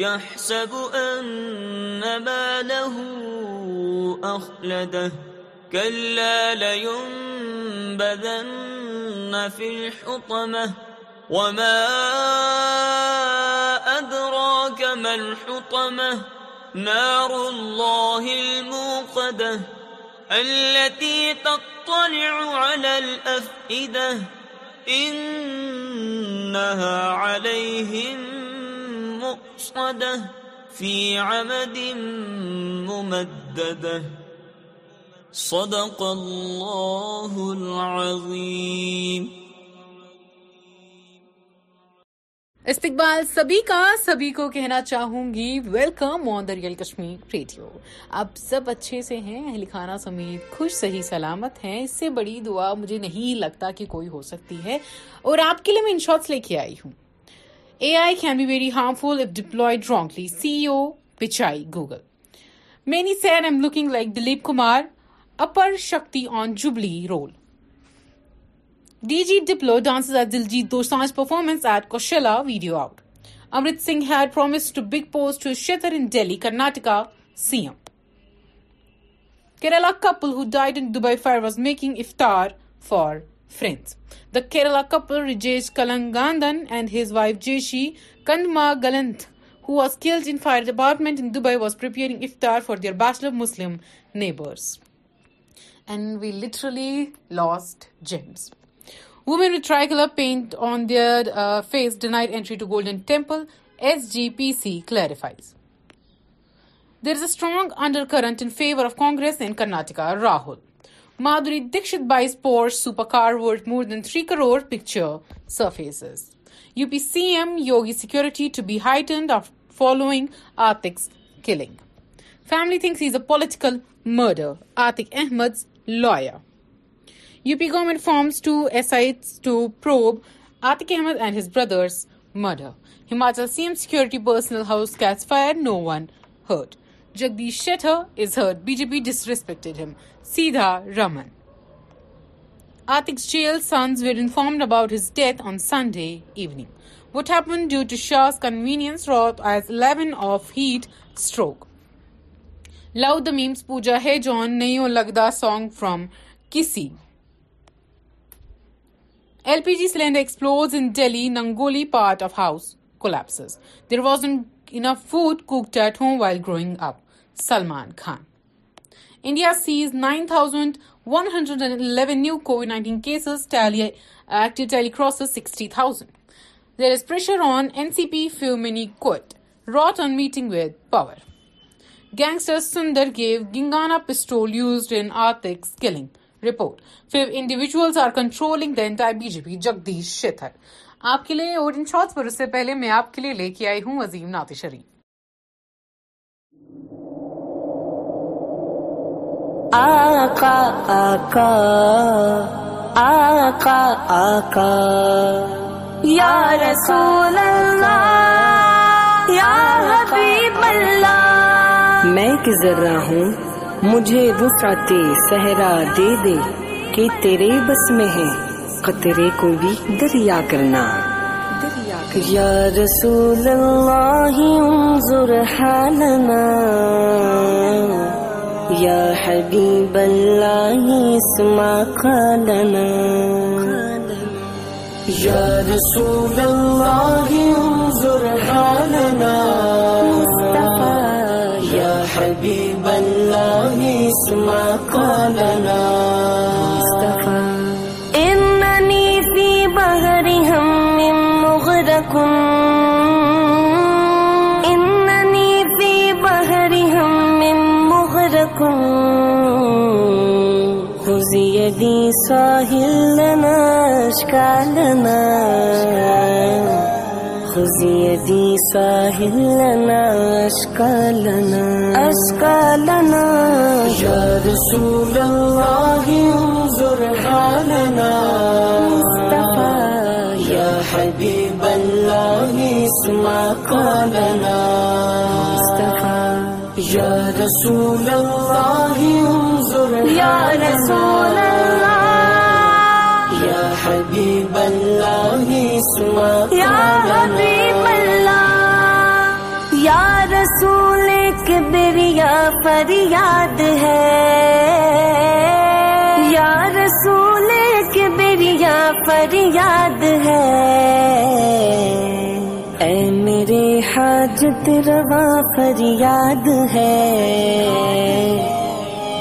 يحسب أن ماله أخلده كلا لينبذن في الحطمة وما أدراك ما الحطمة نار الله الموقدة التي تطلع على الأفئدة إنها عليهم مقصدة في عمد ممددة. صدق الله العظيم. استقبال سبھی کا، سبھی کو کہنا چاہوں گی welcome on the real Kashmir radio. آپ سب اچھے سے ہیں، اہل خانہ سمیت خوش صحیح سلامت ہیں، اس سے بڑی دعا مجھے نہیں لگتا کہ کوئی ہو سکتی ہے. اور آپ کے لیے میں ان شارٹس لے کے آئی ہوں. AI can be very harmful if deployed wrongly. CEO Pichai, Google. Many said I'm looking like Dilip Kumar, Upper Shakti on Jubilee role. Diljit Diplo dances at Diljit Dosanjh's performance at Coachella, video out. Amrit Singh had promised to big pose to Shekhar in Delhi, Karnataka, CM. Kerala couple who died in Dubai fire was making iftar for friends. The Kerala couple Rajesh Kalangandan and his wife Jeshi Kandma Galanth, who was killed in fire department in Dubai, was preparing iftar for their bachelor Muslim neighbors. And we literally lost gems. Women with tricolor paint on their face denied entry to Golden Temple, SGPC clarifies. There is a strong undercurrent in favor of Congress in Karnataka, Rahul. Madhuri Dixit buys Porsche supercar worth more than 3 crore, picture surfaces. UP CM Yogi security to be heightened after following Atik's killing. Family thinks he's a political murder, Atiq Ahmed's lawyer. UP government forms 2 SIs to probe Atiq Ahmed and his brother's murder. Himachal CM security personnel house catch fire, no one hurt. Jagdish Shetter is hurt. BJP disrespected him. Sidha Raman. Atiq's jail sons were informed about his death on Sunday evening. What happened due to Shah's convenience wrought as 11 of heat stroke. Love the memes Pooja Hai John Nayo Lagda song from Kisi. LPG cylinder explodes in Delhi, Nangoli part of house collapses. There wasn't enough food cooked at home while growing up, Salman Khan. India sees 9,111 new COVID-19 cases, tally active tally crosses 60,000. There is pressure on NCP Filmini quit, wrought on meeting with power. Gangster Sundar gave Gingana pistol used in Atiq's killing, report. 5 individuals are controlling the entire BJP, Jagdish Shetter. آپ کے لیے اور ان shorts پر اس سے پہلے میں آپ کے لیے لے کے آئی ہوں عظیم نعت شریف. آقا آقا آقا آقا یا رسول اللہ یا حبیب اللہ، میں کہ ذرہ ہوں مجھے وسعت صحرا دے دے کہ تیرے بس میں ہے قطرے کو بھی دریا کرنا. یا رسول اللہ انظر حالنا، یا حبیب اللہ اسمع قالنا. یا رسول اللہ انظر حالنا، یا حبیب اللہ اسمع قالنا. ساحل لنا اشکالنا، خذي ذي ساهل لنا أشكالنا أشكالنا يا رسول الله انظر حالنا مصطفى يا حبيب الله اسمع قالنا مصطفى يا رسول الله انظر يا رسول الله حبیب اللہ اسمع یا حبیب اللہ یا رسول کبریا فریاد ہے یا رسول کبریا فریاد ہے اے میرے حاجت روا فریاد ہے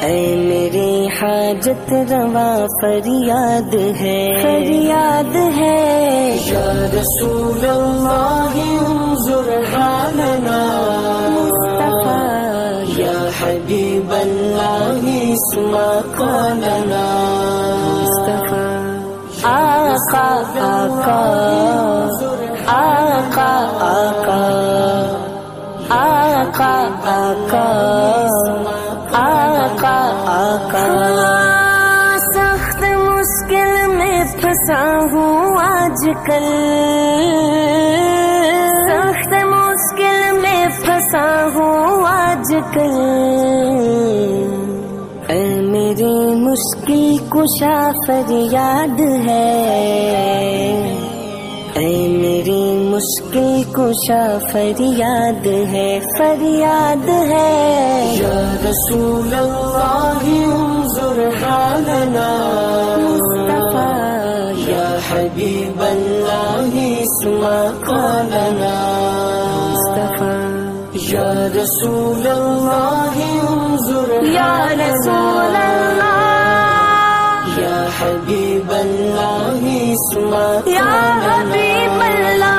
اے میری حاجت روا فریاد ہے فریاد ہے یا رسول اللہ انظر حالنا مصطفیٰ یا حبیب اللہ اسمع قولنا مصطفیٰ آقا آقا آقا آقا آقا آقا آقا آقا سخت مشکل میں پھنسا ہوں آج کل سخت مشکل میں پھنسا ہوں آج کل اے میری مشکل کشا فریاد ہے اے میری مشکل کشا فریاد ہے فریاد ہے یا رسول اللہ انظر حالنا مصطفیٰ یا حبیب اللہ اسمع قولنا مصطفیٰ یا رسول اللہ انظر یا رسول اللہ حبیب اللہ اسمع یا حبیب اللہ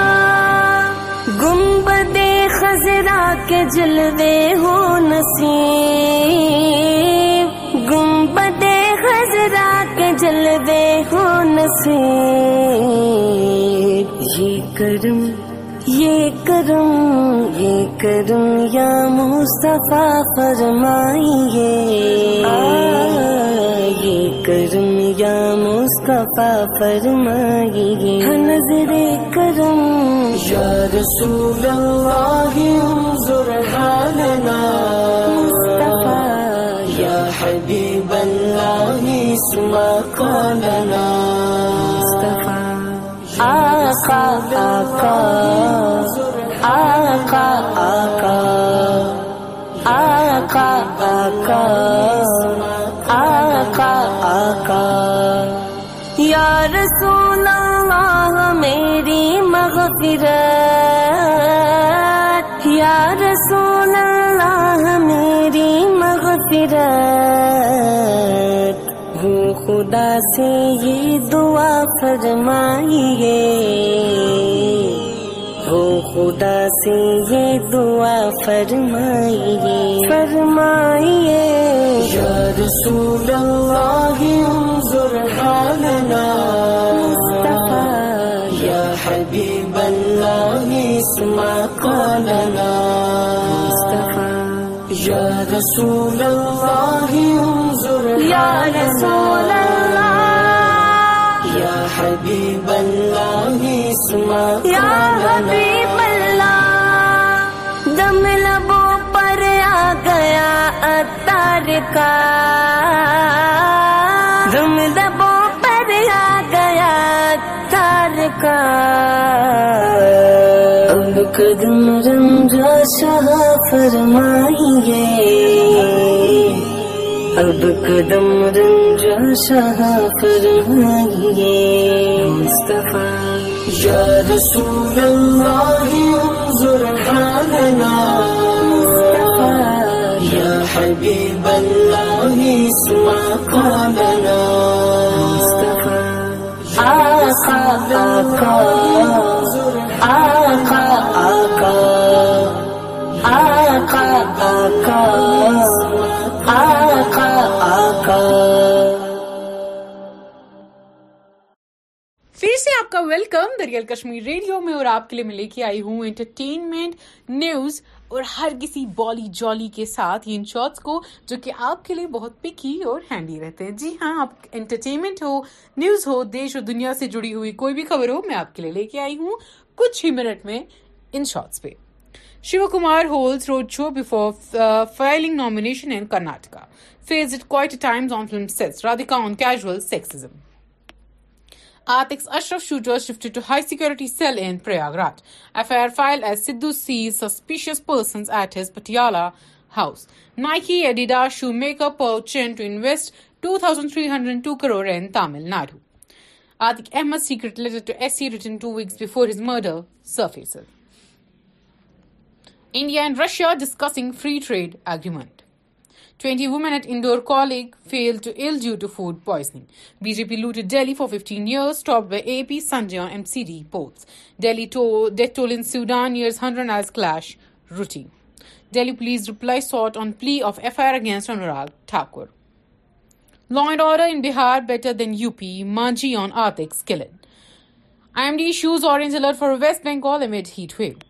گنبد خضرا کے جلوے ہو نصیب گنبد خضرا کے جلوے ہو نصیب یہ کرم یہ کرم یہ کرم یا مصطفیٰ فرمائیے یہ کرم یا مصطفیٰ فرمائیے نظر کرم یا رسول اللہ انظر حالنا مصطفیٰ یا حبیب اللہ اسمع قولنا مصطفیٰ آقا آقا آقا آقا آقا آقا آقا آقا یا رسول اللہ میری مغفرت یا رسول اللہ میری مغفرت ہو خدا سے یہ دعا فرمائیے ہو خدا سے یہ دعا فرمائیے فرمائیے یا رسول اللہ انظر حالنا مصطفیٰ یا حبیب اللہ اسمع قولنا مصطفیٰ یا رسول اللہ انظر یا رسول اللہ یا حبیب اللہ اسمع یا حبیب اللہ دم لبوں پر آ گیا عطار کا دم لبوں پر آ گیا عطار کا اب قدم رمضا شاہ فرمائیے اب قدم رنجا شاہ فرمائیے مصطفیٰ یا رسول اللہ انظر حالنا مصطفیٰ یا حبیب اللہ اسمع قولنا مصطفیٰ آقا آقا آقا آقا آقا آقا آقا آقا پھر سے آپ کا ویلکم ویلکم دریال کشمیر ریڈیو میں اور آپ کے لیے میں لے کے آئی ہوں انٹرٹینمنٹ نیوز اور ہر کسی بالی جالی کے ساتھ ان شارٹس کو جو کہ آپ کے لیے بہت پکی اور ہینڈی رہتے ہیں. جی ہاں, آپ انٹرٹینمنٹ ہو, نیوز ہو, دیش اور دنیا سے جڑی ہوئی کوئی بھی خبر ہو, میں آپ کے لیے لے کے آئی ہوں کچھ ہی منٹ میں ان شارٹس پہ. Shiv Kumar holds road show before filing nomination in Karnataka, faces it quite times on film sets, Radhika on casual sexism. Aatiq's Ashraf shooter shifted to high security cell in Prayagraj. FIR filed as Sidhu sees suspicious persons at his Patiala house. Nike, Adidas shoemaker Pouchin to invest 2,302 crore in Tamil Nadu. Aatiq Ahmed's secret letter to SC written 2 weeks before his murder surfaces. India and Russia discussing free trade agreement. 20 women at indoor college failed to ill due to food poisoning. BJP looted Delhi for 15 years, stopped by AP Sanjay on MCD polls. Delhi death toll in Sudan years 100 as clash routine. Delhi police reply sought on plea of FIR against Anurag Thakur. Law and order in Bihar better than UP, Manji on Aatiq's killing. IMD issues orange alert for West Bengal amid heat wave.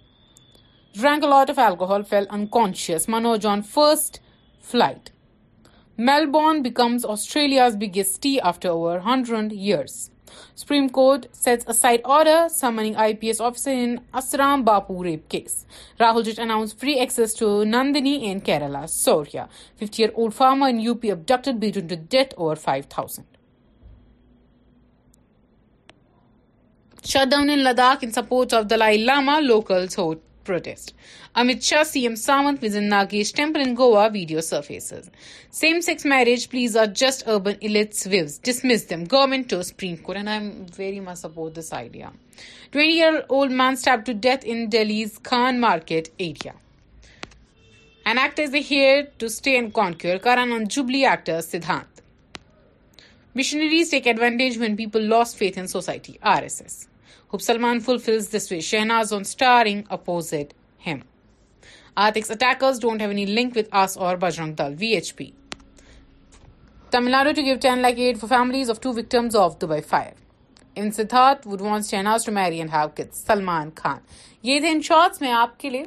Drank a lot of alcohol, fell unconscious. Manoj on first flight. Melbourne becomes Australia's biggest tea after over 100 years. Supreme Court sets aside order summoning IPS officer in Asram Bapu rape case. Rahul Jit announced free access to Nandini in Kerala. Soria, 50-year-old farmer in UP abducted, beaten to death over 5,000. Shutdown in Ladakh in support of Dalai Lama, locals hold protest. Amit Shah, CM Sawant visit Nagesh temple in Goa, video surfaces. Same-sex marriage pleas are just urban elites' waves. Dismiss them. Government to Supreme Court. And I'm very much support this idea. 20-year-old man stabbed to death in Delhi's Khan Market area. An actor is here to stay and conquer. Karan on Jubilee actor Siddhant. Missionaries take advantage when people lost faith in society. RSS. Hope Salman fulfills this way. Shehnaz on starring opposite him. Aatiq's attackers don't have any link with us or Bajrang Dal. VHP. Tamil Nadu to give 10 lakh aid for families of two victims of Dubai fire. In Siddharth would want Shehnaz to marry and have kids. Salman Khan. یہ تھے ان shorts میں آپ کے لیے.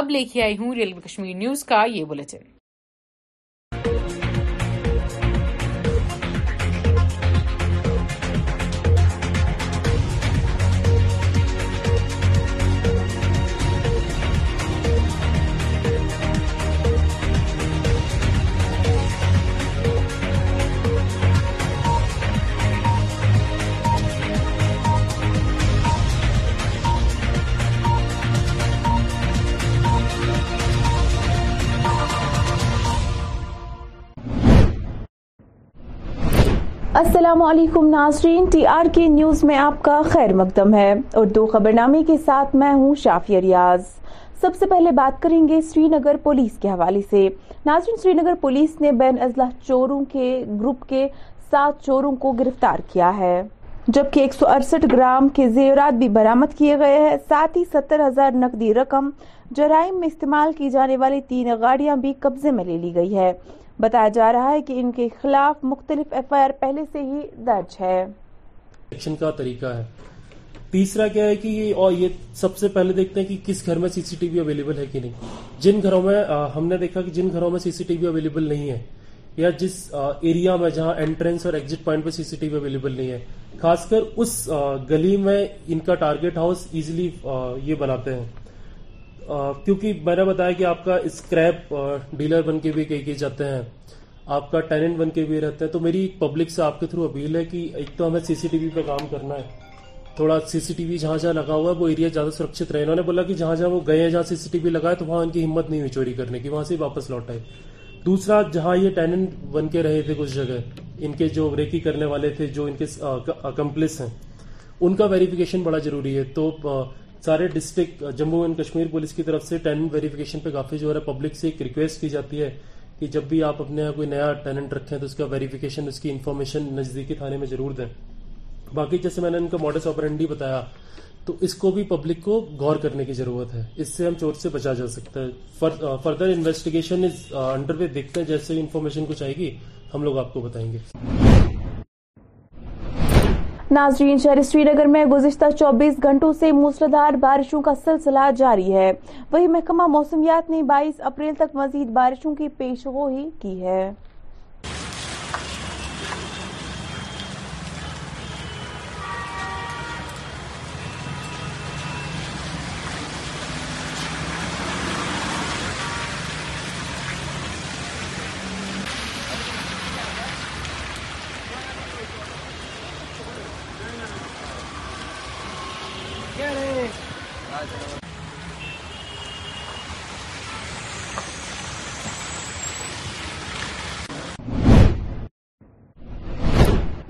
اب لے کے آئی ہوں ریلوے کشمیر نیوز کا یہ بلیٹن. السلام علیکم ناظرین, ٹی آر کے نیوز میں آپ کا خیر مقدم ہے. اردو خبرنامے کے ساتھ میں ہوں شافیہ ریاض. سب سے پہلے بات کریں گے سری نگر پولیس کے حوالے سے. ناظرین, سری نگر پولیس نے بین اضلاع چوروں کے گروپ کے 7 چوروں کو گرفتار کیا ہے, جبکہ 168 گرام کے زیورات بھی برآمد کیے گئے ہیں. ساتھ ہی 70,000 نقدی رقم, جرائم میں استعمال کی جانے والی 3 گاڑیاں بھی قبضے میں لے لی گئی ہے. بتایا جا رہا ہے کہ ان کے خلاف مختلف ایف آئی آر پہلے سے ہی درج ہے. ایکشن کا طریقہ ہے. تیسرا کیا ہے کہ یہ سب سے پہلے دیکھتے ہیں کہ کس گھر میں سی سی ٹی وی اویلیبل ہے کہ نہیں. جن گھروں میں ہم نے دیکھا کہ جن گھروں میں سی سی ٹی وی اویلیبل نہیں ہے, یا جس ایریا میں جہاں انٹرنس اور ایگزٹ پوائنٹ پہ سی سی ٹی وی اویلیبل نہیں ہے, خاص کر اس گلی میں ان کا ٹارگیٹ ہاؤس ایزیلی یہ بناتے ہیں. کیونکہ میں نے بتایا کہ آپ کا اسکریپ ڈیلر بن کے بھی کہے جاتے ہیں, آپ کا ٹیننٹ بن کے بھی رہتے ہیں. تو میری پبلک سے آپ کے تھرو اپیل ہے کہ ایک تو ہمیں سی سی ٹی وی پہ کام کرنا ہے. تھوڑا سی سی ٹی وی جہاں جہاں لگا ہوا ہے وہ ایریا زیادہ سرکشت رہے. انہوں نے بولا کہ جہاں جہاں وہ گئے ہیں, جہاں سی سی ٹی وی لگا ہے, تو وہاں ان کی ہمت نہیں ہوئی چوری کرنے کی, وہاں سے واپس لوٹ آئے. دوسرا, جہاں یہ ٹیننٹ بن کے رہے تھے کچھ جگہ, ان کے جو ریکی کرنے والے تھے, جو ان کے اکمپلس ہیں, ان کا ویریفیکیشن بڑا ضروری ہے. تو سارے district Jammu and Kashmir police کی طرف سے ٹیننٹ ویریفیکیشن پہ کافی جو ہے پبلک سے ایک ریکویسٹ کی جاتی ہے کہ جب بھی آپ اپنے یہاں کوئی نیا ٹیننٹ رکھیں تو اس کا ویریفیکیشن, اس کی انفارمیشن نزدیکی تھانے میں ضرور دیں. باقی جیسے میں نے ان کا ماڈس آپرینڈی بتایا, تو اس کو بھی پبلک کو غور کرنے کی ضرورت ہے. اس سے ہم چور سے بچا جا سکتا ہے. Further investigation is under way. دیکھتے ہیں جیسے انفارمیشن کچھ آئے گی ہم لوگ آپ کو بتائیں گے. ناظرین، شہر سری نگر میں گزشتہ 24 گھنٹوں سے موسلادھار بارشوں کا سلسلہ جاری ہے. وہی محکمہ موسمیات نے 22 اپریل تک مزید بارشوں کی پیش گوئی کی ہے.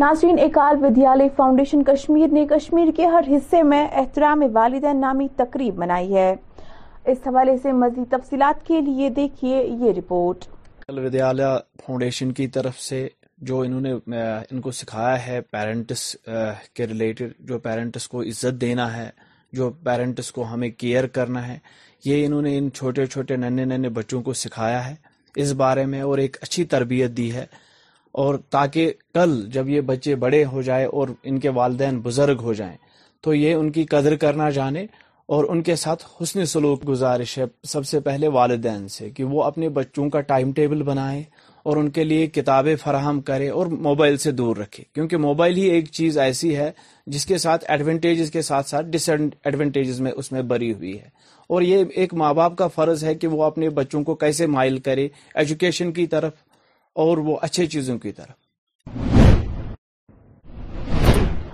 ناظرین، اکال ودیالیہ فاؤنڈیشن کشمیر نے کشمیر کے ہر حصے میں احترام والدین نامی تقریب منائی ہے. اس حوالے سے مزید تفصیلات کے لیے دیکھیے یہ رپورٹ. اکال ودیالیہ فاؤنڈیشن کی طرف سے جو انہوں نے ان کو سکھایا ہے پیرنٹس کے ریلیٹڈ، جو پیرنٹس کو عزت دینا ہے، جو پیرنٹس کو ہمیں کیئر کرنا ہے، یہ انہوں نے ان چھوٹے چھوٹے ننے ننے بچوں کو سکھایا ہے اس بارے میں، اور ایک اچھی تربیت دی ہے، اور تاکہ کل جب یہ بچے بڑے ہو جائے اور ان کے والدین بزرگ ہو جائیں تو یہ ان کی قدر کرنا جانے اور ان کے ساتھ حسن سلوک. گزارش ہے سب سے پہلے والدین سے کہ وہ اپنے بچوں کا ٹائم ٹیبل بنائیں اور ان کے لیے کتابیں فراہم کرے اور موبائل سے دور رکھے، کیونکہ موبائل ہی ایک چیز ایسی ہے جس کے ساتھ ایڈوانٹیجز کے ساتھ ساتھ ڈس ایڈوانٹیجز میں اس میں بری ہوئی ہے. اور یہ ایک ماں باپ کا فرض ہے کہ وہ اپنے بچوں کو کیسے مائل کرے ایجوکیشن کی طرف اور وہ اچھے چیزوں کی طرف.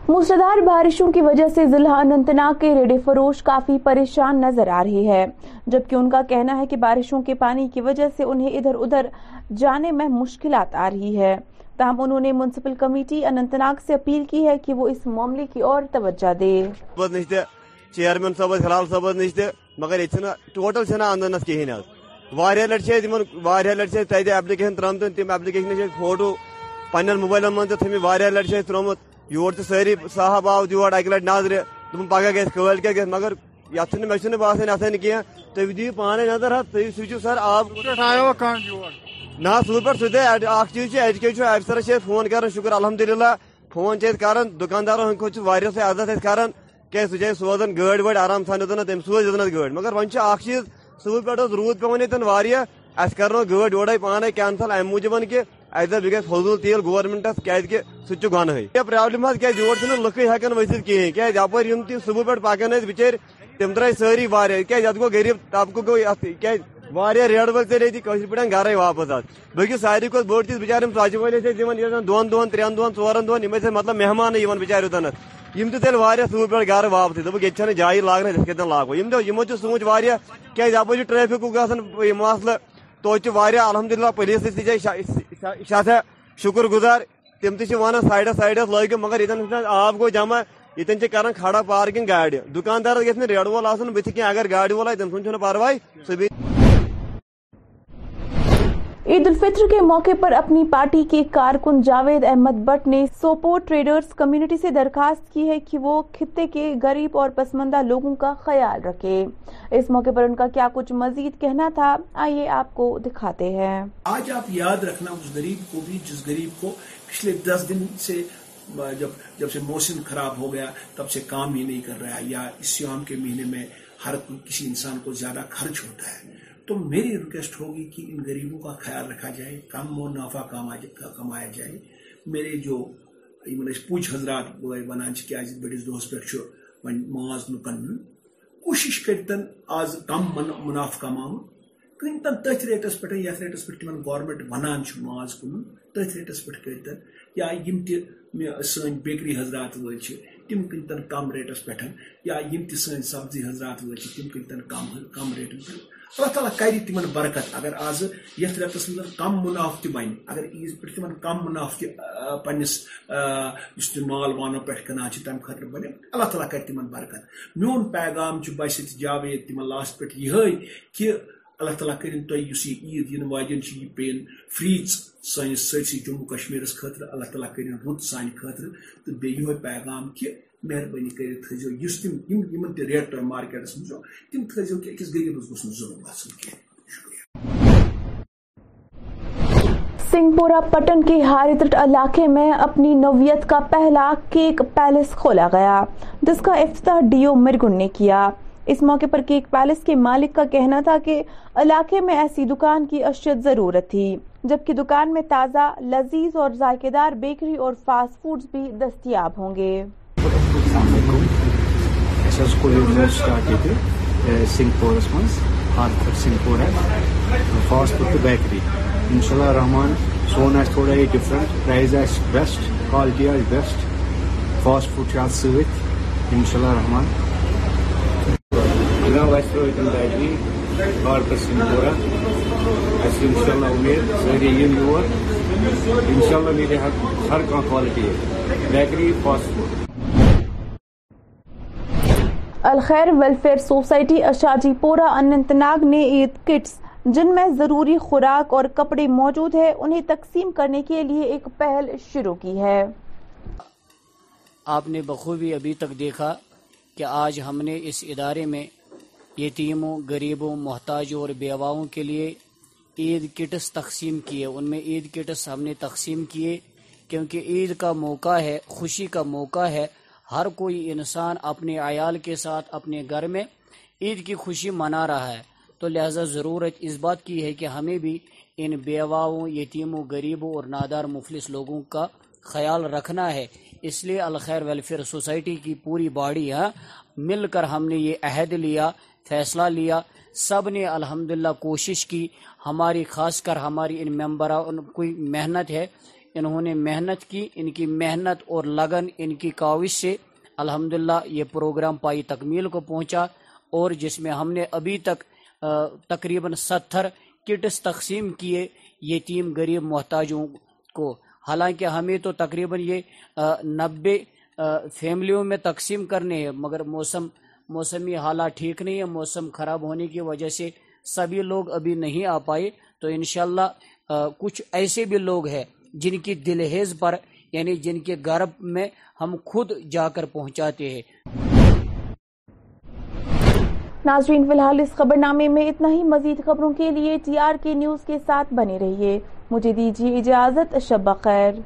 موسلادھار بارشوں کی وجہ سے ضلع اننت ناگ کے ریڈی فروش کافی پریشان نظر آ رہی ہے، جبکہ ان کا کہنا ہے کہ بارشوں کے پانی کی وجہ سے انہیں ادھر ادھر جانے میں مشکلات آ رہی ہے. تاہم انہوں نے میونسپل کمیٹی اننت ناگ سے اپیل کی ہے کہ وہ اس معاملے کی اور توجہ دے. چیئرمین صاحب ہلال صاحب نش مگر ٹوٹل اندنس کہین لٹہ تیے ایپلکیشن ترمت تم ایپلکیشن فوٹو پن موبائلن من تھی لٹہ ترمت یور ساری صاحب آو یور اکہ لٹ نظر دن پگہ گیس کل کیا گیس مگر یہ مجھے باسان اتھان کیہ تھی دِیو پانے نظر حد تھی سوچو سر آب نا سو پہ سو اخ چیز ایجوکیشن افسرس فون کر شکر الحمد للہ فون کر دکانداروں ہند کھت سے عزت کر سکے سوزان گاڑی وڑ آرام سان تم سوز گاڑی مگر ون اخ چیز صبح پہ رود پہ اس کرو گاڑی یور پانے کینسل امہ موجود کہ ادب یہ گھر فضول تیل گورمنٹس کچھ سہ گناہ پرابلم کچھ یور لکے ہکن ورسٹ کھین کچھ یپر یم تھی صبح پہ پکان بچر تم ترائے ساری کچھ گو غریب طبقہ گو کچھ ریڈ ول ٹھیک پہ گرے واپس آج بلکہ ساری کھت بڑ تیس بچار ژاجہ ولس دون دون ترین دون ٹورن دون مطلب مہمان بچار یوتن تیل صبح پہ گھر واپس دب یہ جائیں لاگن اس کتنا لاگو ہمو سوچ کچھ یپر ٹریفک گھن مسلہ توتہ الحمد للہ پولیس تھی شکر گزار تم تھی ونان سائڈس سائڈس لگ مگر یتن آب گو جمع یتن کر کھڑا پارکنگ گاڑی دکاندارس گھن ریڈ وول بت کی اگر گاڑی وول تم سن پرواہ. عید الفطر کے موقع پر اپنی پارٹی کے کارکن جاوید احمد بٹ نے سوپور ٹریڈرز کمیونٹی سے درخواست کی ہے کہ وہ خطے کے غریب اور پسماندہ لوگوں کا خیال رکھے. اس موقع پر ان کا کیا کچھ مزید کہنا تھا، آئیے آپ کو دکھاتے ہیں. آج آپ یاد رکھنا اس غریب کو بھی جس غریب کو پچھلے 10 دن سے جب سے موسم خراب ہو گیا تب سے کام ہی نہیں کر رہا ہے، یا اس سیام کے مہینے میں ہر کسی انسان کو زیادہ خرچ ہوتا ہے. تو میری ریکویسٹ ہوگی کہ ان غریبوں کا خیال رکھا جائے، کم و نافع کمایا جائے. میرے جو پوچھ حضرات ونان بڑس دہس پہ ماز لکن کوشش کرتن آز کم منافع کمان کنتن تتھ ریٹس پہ یھ ریٹس پہ تم گورمنٹ ونان ماز کن تتھ ریٹس پہ کرتن، یا یم تہ سن بیکری حضرات ول تم کنتن کم ریٹس پہ، یا یم تہ سن سبزی حضرات ول تم کنتن کم ریٹن پہ. اللہ تعالیٰ کر تم برکت. اگر آز یھ ریتس مز کم منافع تہ بن، اگر عیز پہ تم کم منافع تہ پنس اس مال وانوں پہ کنان تم خاطر بن، اللہ تعالیٰ کر تم برکت. میون پیغام بست جاوید تم لاسٹ پہ یہ کہ اللہ تعالیٰ کرن تہ اس عید ین واجن یہ پین فری سنس سرسی جموں کشمیرس خاطر، اللہ تعالیٰ کرن رت سان خاطر. تو بیو پیغام کہ مہربانی کرم تہ ریٹ مارکیٹس مجھے تم تھو کہ غریبس گھن ظلم گھن. شکریہ. سنگھپورہ پٹن کے ہاریترٹ علاقے میں اپنی نوعیت کا پہلا کیک پیلس کھولا گیا جس کا افتتاح ڈیو مرگن نے کیا۔ اس موقع پر کیک پیلس کے مالک کا کہنا تھا کہ علاقے میں ایسی دکان کی اشد ضرورت تھی جبکہ دکان میں تازہ لذیذ اور ذائقے دار بیکری اور فاسٹ فوڈز بھی دستیاب ہوں گے۔ فاسٹ فوڈ بیکری انشاء اللہ رحمان سون آس تھوڑا یہ ڈفرنٹ، پرائز آس بیسٹ، کوالٹی آس بیسٹ، فاسٹ فوڈ سۭتۍ انشاء اللہ رحمان جناب اِس روزن بیکری بارکس سنگھپورہ اِس انشاء اللہ امید ساری یِن یور انشاء اللہ میرے ہر کانٛہہ کوالٹی بیکری فاسٹ فوڈ۔ الخیر welfare society Ashajipora Anant Nag نے عید کٹس جن میں ضروری خوراک اور کپڑے موجود ہیں انہیں تقسیم کرنے کے لیے ایک پہل شروع کی ہے۔ آپ نے بخوبی ابھی تک دیکھا کہ آج ہم نے اس ادارے میں یتیموں، غریبوں، محتاجوں اور بیواؤں کے لیے عید کٹس تقسیم کیے۔ ان میں عید کٹس ہم نے تقسیم کیے کیونکہ عید کا موقع ہے، خوشی کا موقع ہے، ہر کوئی انسان اپنے عیال کے ساتھ اپنے گھر میں عید کی خوشی منا رہا ہے، تو لہذا ضرورت اس بات کی ہے کہ ہمیں بھی ان بیواؤں، یتیموں، غریبوں اور نادار مفلس لوگوں کا خیال رکھنا ہے۔ اس لیے الخیر ویلفیئر سوسائٹی کی پوری باڈی مل کر ہم نے یہ عہد لیا، فیصلہ لیا، سب نے الحمدللہ کوشش کی، ہماری خاص کر ہماری ان ممبرہ کی محنت ہے، انہوں نے محنت کی، ان کی محنت اور لگن، ان کی کاوش سے الحمدللہ یہ پروگرام پائی تکمیل کو پہنچا، اور جس میں ہم نے ابھی تک تقریباً 70 کٹس تقسیم کیے یتیم، غریب، محتاجوں کو۔ حالانکہ ہمیں تو تقریباً یہ 90 فیملیوں میں تقسیم کرنے ہیں، مگر موسمی حالات ٹھیک نہیں ہے، موسم خراب ہونے کی وجہ سے سبھی لوگ ابھی نہیں آ پائے، تو انشاءاللہ کچھ ایسے بھی لوگ ہیں جن کی دلہیز پر یعنی جن کے گھر میں ہم خود جا کر پہنچاتے ہیں۔ ناظرین فی الحال اس خبر نامے میں اتنا ہی، مزید خبروں کے لیے ٹی آر کے نیوز کے ساتھ بنے رہیے، مجھے دیجیے اجازت، شب بخیر۔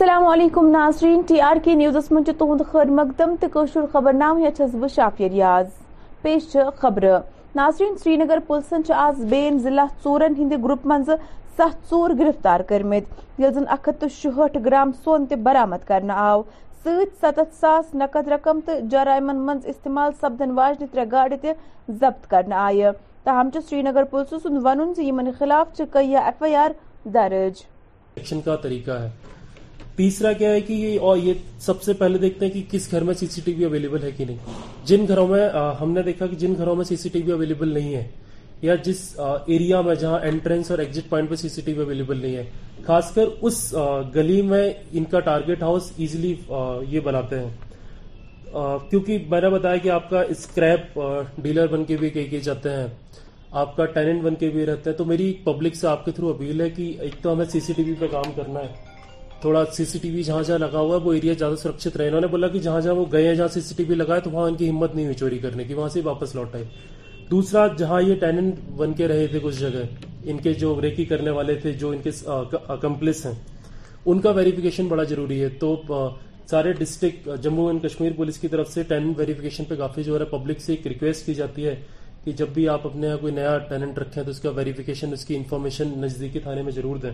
السلام علیکم ناظرین، ٹی آر کے نیوزس منچ تہد خیر مقدم تشر خبر نام یس بہ شافیہ ریاض پیش خبر۔ ناظرین سرینگر پولیسن آز بین ضلع ژورن ہند گروپ مز 7 ژور گرفتار کرمت یل زن 166 گرام سون تہ برآمد کرنے آو، ست 70,000 نقد رقم تو جرائمن مز استعمال سپدن واجن 3 گاڑِ تہ ضبط کرنے آیہ۔ تاہم سرینگر پولیس سند ون یمن خلاف کئی FIR درج۔ ایکشن کا طریقہ ہے تیسرا کیا ہے کہ یہ سب سے پہلے دیکھتے ہیں کہ کس گھر میں CCTV اویلیبل ہے کہ نہیں۔ جن گھروں میں ہم نے دیکھا کہ جن گھروں میں CCTV اویلیبل نہیں ہے یا جس ایریا میں جہاں انٹرنس اور ایگزٹ پوائنٹ پہ CCTV اویلیبل نہیں ہے، خاص کر اس گلی میں ان کا ٹارگٹ ہاؤس ایزیلی یہ بناتے ہیں، کیونکہ میں نے بتایا کہ آپ کا اسکریپ ڈیلر بن کے بھی کہے جاتے ہیں، آپ کا ٹیننٹ بن کے بھی رہتے ہیں۔ تو میری پبلک سے آپ کے تھرو اپیل ہے کہ ایک تو ہمیں CCTV پہ کام کرنا ہے، تھوڑا CCTV جہاں جہاں لگا ہوا ہے وہ ایریا زیادہ سرکشت رہے۔ انہوں نے بولا کہ جہاں جہاں وہ گئے ہیں، جہاں CCTV لگا ہے تو وہاں ان کی ہمت نہیں ہوئی چوری کرنے کی، وہاں سے واپس لوٹ آئے۔ دوسرا جہاں یہ ٹیننٹ بن کے رہے تھے کچھ جگہ، ان کے جو ریکی کرنے والے تھے، جو ان کے اکمپلس ہیں، ان کا ویریفیکیشن بڑا ضروری ہے۔ تو سارے district Jammu and Kashmir police کی طرف سے ٹیننٹ ویریفیکیشن پہ کافی جو ہے پبلک سے ایک ریکویسٹ کی جاتی ہے کہ جب بھی آپ اپنے کوئی نیا ٹیلنٹ رکھیں تو اس کا ویریفیکیشن، اس کی انفارمیشن نزدیکی تھانے میں ضرور دیں.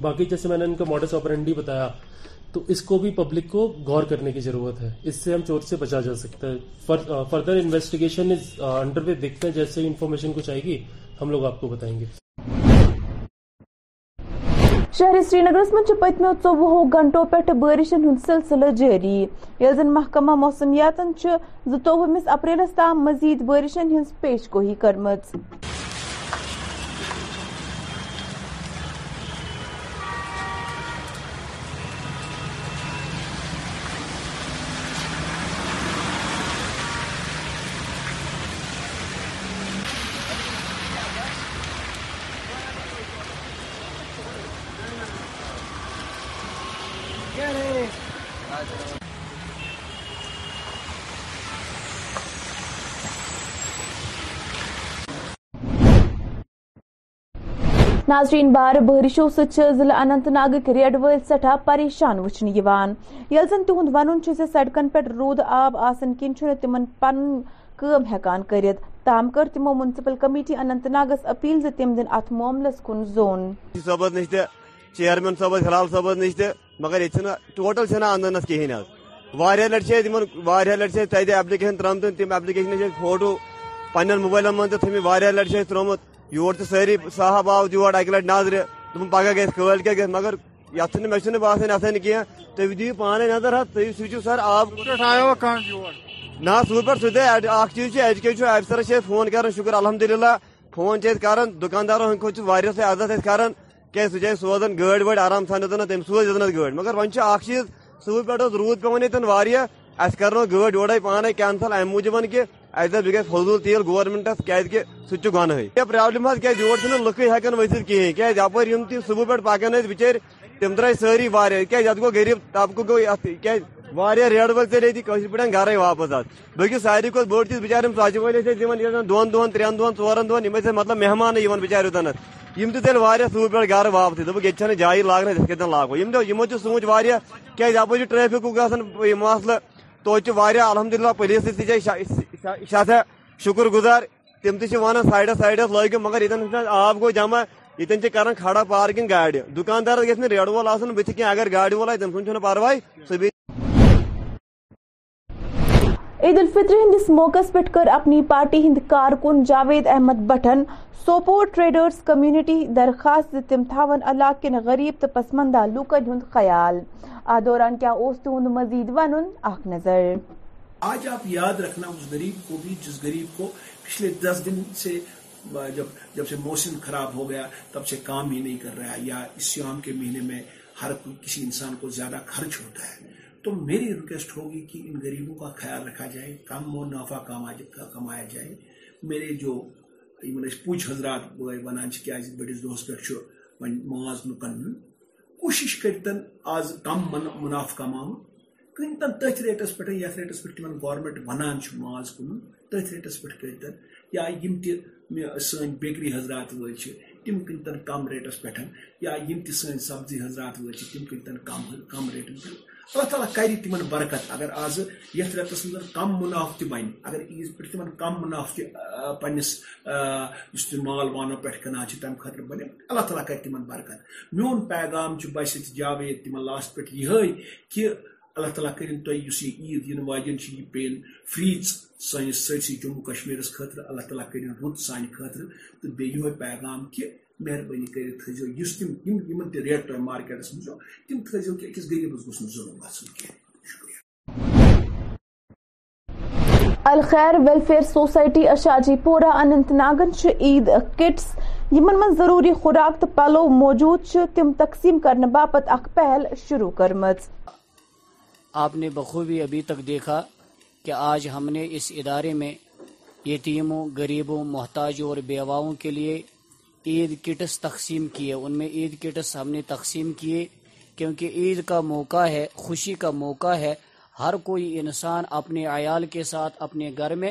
باقی جیسے میں نے ان کا ماڈس آپرینڈی بتایا، تو اس کو بھی پبلک کو غور کرنے کی ضرورت ہے، اس سے ہم چور سے بچا جا سکتا ہے. Further investigation is under way, دیکھتے ہیں جیسے انفارمیشن کچھ آئے گی ہم لوگ آپ کو بتائیں گے. شہر سری نگر مجھ پتم 24 گھنٹوں پہ بارشن ہند سلسلہ جاری، یل زن محکمہ موسمیات 22 اپریلس تام مزید بارشن ہز پیش گوئی کرم. ناظرین، بار بارشوں ضلع اننت ناگک ریڈ ول سٹھا پریشان وچھن یوان، یل زن تہد ون سڑکن پہ رود آب آسن کن تمن پن کام ہیکان کرت. تاہم کر تمو میونسپل کمیٹی اننت ناگس اپیل ز تم دن ات معاملس کن زون. صبح نش تہ چیئرمین صبح ہلال صبح نش تہ، مگر یہ ٹوٹل اندنس کہین لٹہ تتہ ایپلکیشن ترمت، تم ایپلکیشن فوٹو پن موبائلن من تھی لٹہ ترمت. یور تو ساری صاحب آو یور اکہ لٹ نظر دم پگہ گیس کل کیا گیس، مگر یہ مجھے باسان اتھان کی تھی دِو پانے نظر حد تھی سوچو سر آب نا سور پہ سیدے. اخ چیز ایجوکیشن آفسرس فون کر شکر الحمد للہ فون کر دکانداروں ہند کھت سے عزت کران کی سہ سوزان گاڑی وڑ آرام سان تم سوز گاڑی، مگر ون اخ چیز سور پہ رود پہ یتن اہس کرو گاڑی یورے پانے کینسل امہ موجود کہ اہس دب یہ گھس فضول تیل گورمنٹس کی سہ گناہ پرابلم حد کچھ یور لکے ہیکان ورتھ کہین کچھ یپر یم تم صبح پہ پکان بچر تم درائے ساری کچھ یہ گو غریب طبقہ گو کچھ ریڈ ول چلے یہ پہ گرے واپس آج بلکہ ساری کھت بڑ چیز بچار ژاچہ ولس دون دون ترین دون ٹورن دون مطلب مہمان بچار یوتن تیل صبح پہ گھر واپس دے یہ جائیں لاگن اتھ کتنا لاگو ہمو سوچ کچھ یپر ٹریفک گھن مسلہ توتہ الحمد للہ پولیس تھی شکر گزار تم تھی ونان سائڈس سائڈس لگو، مگر یتن آب گو جمع یتن کران کھڑا پارکنگ گاڑی دکاندارس گھس ریڈ وول آن بت کی اگر گاڑی وول آئی تم سن پرواہ. عید الفطر ہندس موقع پہ کر اپنی پارٹی ہند کارکن جاوید احمد بٹن سوپور ٹریڈرز کمیونٹی درخواست تم تھاون علاقہ کن غریب تو پسماندہ لوکن ہند خیال. آ دوران کیا تہد مزید ونن، اخ نظر. آج آپ یاد رکھنا اس غریب کو بھی جس غریب کو پچھلے 10 دن سے جب سے موسم خراب ہو گیا تب سے کام ہی نہیں کر رہا، یا اس سیام کے مہینے میں ہر کسی انسان کو زیادہ خرچ ہوتا ہے. تو میری ریکویسٹ ہوگی کہ ان غریبوں کا خیال رکھا جائے، کم و نافع کمایا جائے. میرے جو پوچھ حضرات ونان بڑس دہس پہ ماز لکن کوشش کرتن آز کم منافع کمان کنتن تتھ ریٹس پہ یھ ریٹس پہ تمہیں گورمنٹ ونان ماز کن تتھ ریٹس پہ کرتن، یا یم تہ سن بیکری حضرات ول تم کنتن کم ریٹس پہ، یا یم تہ سن سبزی حضرات ول تم کنتن کم ریٹن پہ. اللہ تعالیٰ کر تم برکت. اگر آز یھ ریتس من کم منافع تہ بن، اگر عیز پہ تم کم منافع تہ پنس مال وانو پہ کنا تمہ خاطر بن، اللہ تعالیٰ کر تم برکت. میون پیغام بس جاوید تم لاسٹ پہ یہ کہ اللہ تعالیٰ کرن تھی اس یہ عید ین واجن یہ پین فری سانس سرسی جموں کشمیر خاطر، اللہ تعالیٰ کرن رت سان خاطر. تو بیو پیغام کہ مہربانی کرم تہ ریٹ تم مارکیٹس مجھے تم تھو کہ اکس غریبس گوس ظلم گھن کی. الخیر welfare society Ashajipora Anant ناگن عید کٹس یمن من ضروری خوراک تو پلو موجود تم تقسیم کرنے باپت اخ پہل شروع کرمت. آپ نے بخوبی ابھی تک دیکھا کہ آج ہم نے اس ادارے میں یتیموں، غریبوں، محتاجوں اور بیواؤں کے لیے عید کٹس تقسیم کیے. ان میں عید کٹس ہم نے تقسیم کیے کیونکہ عید کا موقع ہے، خوشی کا موقع ہے. ہر کوئی انسان اپنے عیال کے ساتھ اپنے گھر میں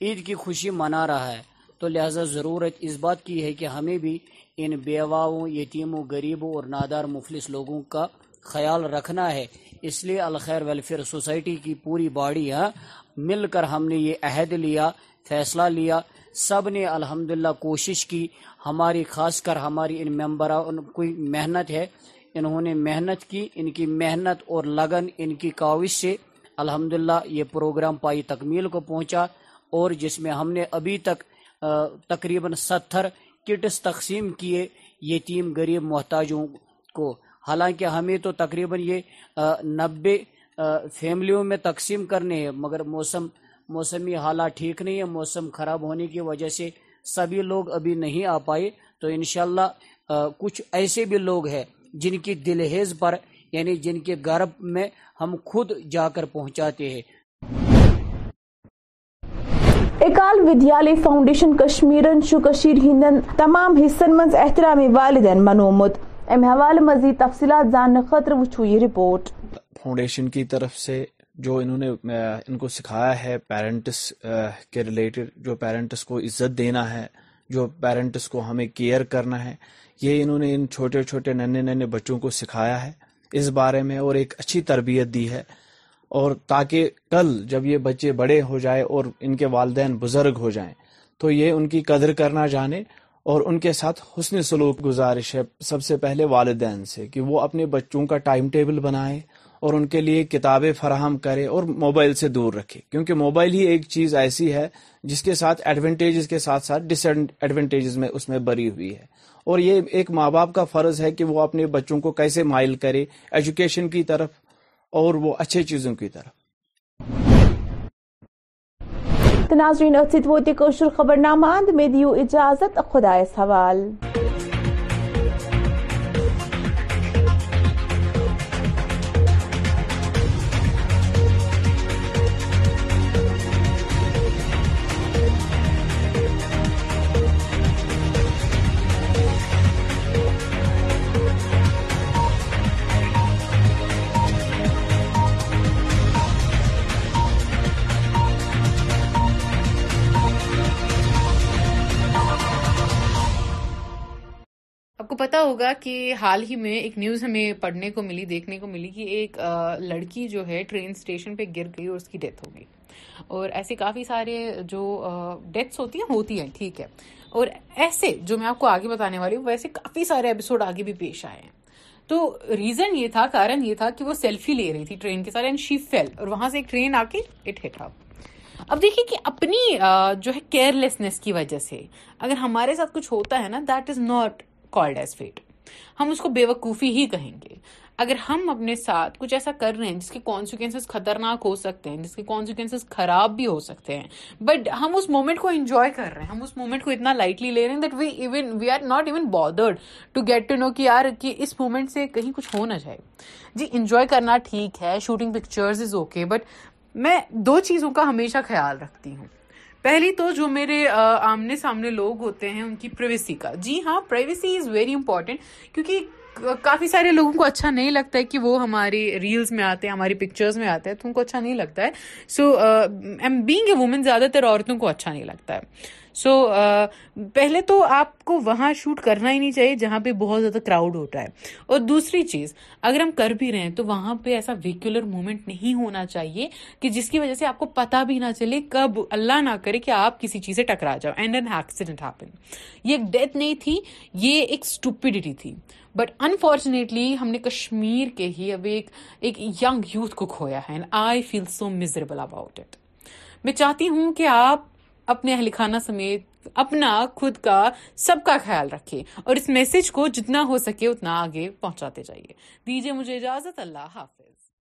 عید کی خوشی منا رہا ہے، تو لہذا ضرورت اس بات کی ہے کہ ہمیں بھی ان بیواؤں، یتیموں، غریبوں اور نادار مفلس لوگوں کا خیال رکھنا ہے. اس لیے الخیر ویلفیئر سوسائٹی کی پوری باڑی مل کر ہم نے یہ عہد لیا، فیصلہ لیا، سب نے الحمدللہ کوشش کی، ہماری خاص کر ہماری ان ممبران کی محنت ہے، انہوں نے محنت کی، ان کی محنت اور لگن، ان کی کاوش سے الحمدللہ یہ پروگرام پائی تکمیل کو پہنچا، اور جس میں ہم نے ابھی تک تقریباً 70 کٹس تقسیم کیے یتیم غریب محتاجوں کو، حالانکہ ہمیں تو تقریباً یہ 90 فیملیوں میں تقسیم کرنے ہیں، مگر موسمی حالات ٹھیک نہیں ہے، موسم خراب ہونے کی وجہ سے سبھی لوگ ابھی نہیں آ پائے، تو انشاءاللہ کچھ ایسے بھی لوگ ہیں جن کی دلہیز پر یعنی جن کے گھر میں ہم خود جا کر پہنچاتے ہیں۔ اکال ودیالیہ فاؤنڈیشن کشمیرن شکشیر ہندن تمام حصن من احترامی والدین منومت، ام حوالہ مزید تفصیلات جاننے خاطر وچھو یہ رپورٹ۔ فاؤنڈیشن کی طرف سے جو انہوں نے ان کو سکھایا ہے پیرنٹس کے ریلیٹڈ، جو پیرنٹس کو عزت دینا ہے، جو پیرنٹس کو ہمیں کیئر کرنا ہے، یہ انہوں نے ان چھوٹے چھوٹے ننے ننے بچوں کو سکھایا ہے اس بارے میں، اور ایک اچھی تربیت دی ہے، اور تاکہ کل جب یہ بچے بڑے ہو جائے اور ان کے والدین بزرگ ہو جائیں تو یہ ان کی قدر کرنا جانے، اور ان کے ساتھ حسن سلوک۔ گزارش ہے سب سے پہلے والدین سے کہ وہ اپنے بچوں کا ٹائم ٹیبل بنائیں اور ان کے لیے کتابیں فراہم کریں اور موبائل سے دور رکھیں، کیونکہ موبائل ہی ایک چیز ایسی ہے جس کے ساتھ ایڈوانٹیجز کے ساتھ ساتھ ڈس ایڈوانٹیجز میں اس میں بری ہوئی ہے، اور یہ ایک ماں باپ کا فرض ہے کہ وہ اپنے بچوں کو کیسے مائل کرے ایجوکیشن کی طرف اور وہ اچھے چیزوں کی طرف۔ ناظرین اتسیت ووتی کوشر خبر ناماند میں دیو اجازت، خدائے سوال۔ پتا ہوگا کہ حال ہی میں ایک نیوز ہمیں پڑھنے کو ملی، دیکھنے کو ملی کہ ایک لڑکی جو ہے ٹرین اسٹیشن پہ گر گئی اور اس کی ڈیتھ ہو گئی، اور ایسے کافی سارے جو ڈیتھس ہوتی ہیں ٹھیک ہے، اور ایسے جو میں آپ کو آگے بتانے والی ہوں ویسے کافی سارے ایپیسوڈ آگے بھی پیش آئے ہیں۔ تو ریزن یہ تھا، کارن یہ تھا کہ وہ سیلفی لے رہی تھی ٹرین کے ساتھ، اینڈ شی فیل، اور وہاں سے ایک ٹرین آ کے اٹ ہٹ اپ۔ اب دیکھیے کہ اپنی جو ہے کیئرلیسنس کی وجہ سے اگر ہمارے ساتھ کچھ ہوتا ہے نا، that is not called as fate، ہم اس کو بے وقوفی ہی کہیں گے۔ اگر ہم اپنے ساتھ کچھ ایسا کر رہے ہیں جس کے کانسیکوینسز خطرناک ہو سکتے ہیں، جس کے کانسیکوینسز خراب بھی ہو سکتے ہیں، بٹ ہم اس مومنٹ کو انجوائے کر رہے ہیں، ہم اس مومنٹ کو اتنا لائٹلی لے رہے ہیں that we are not even bothered to get to know کہ یار کہ اس مومنٹ سے کہیں کچھ ہو نہ جائے۔ جی انجوائے کرنا ٹھیک ہے، shooting pictures is okay, but میں دو چیزوں کا ہمیشہ خیال رکھتی ہوں۔ پہلی تو جو میرے آمنے سامنے لوگ ہوتے ہیں ان کی پرائیویسی کا، جی ہاں پرائیویسی از ویری امپورٹنٹ، کیونکہ کافی سارے لوگوں کو اچھا نہیں لگتا ہے کہ وہ ہماری ریلز میں آتے ہیں، ہماری پکچرز میں آتے ہیں، تو ان کو اچھا نہیں لگتا ہے۔ سو بینگ اے وومن زیادہ تر عورتوں کو اچھا نہیں لگتا ہے، سو پہلے تو آپ کو وہاں شوٹ کرنا ہی نہیں چاہیے جہاں پہ بہت زیادہ کراؤڈ ہوتا ہے، اور دوسری چیز اگر ہم کر بھی رہے ہیں تو وہاں پہ ایسا ویکولر موومنٹ نہیں ہونا چاہیے کہ جس کی وجہ سے آپ کو پتہ بھی نہ چلے کب اللہ نہ کرے کہ آپ کسی چیز سے ٹکرا جاؤ اینڈ این ایکسیڈنٹ ہیپن۔ یہ ایک ڈیتھ نہیں تھی، یہ ایک اسٹوپیڈیٹی تھی، بٹ انفارچونیٹلی ہم نے کشمیر کے ہی اب ایک ینگ یوتھ کو کھویا ہے، and I feel so miserable about it. میں چاہتی ہوں کہ آپ اپنے اہل خانہ سمیت اپنا خود کا سب کا خیال رکھیں، اور اس میسج کو جتنا ہو سکے اتنا آگے پہنچاتے جائیے۔ دیجیے مجھے اجازت، اللہ حافظ۔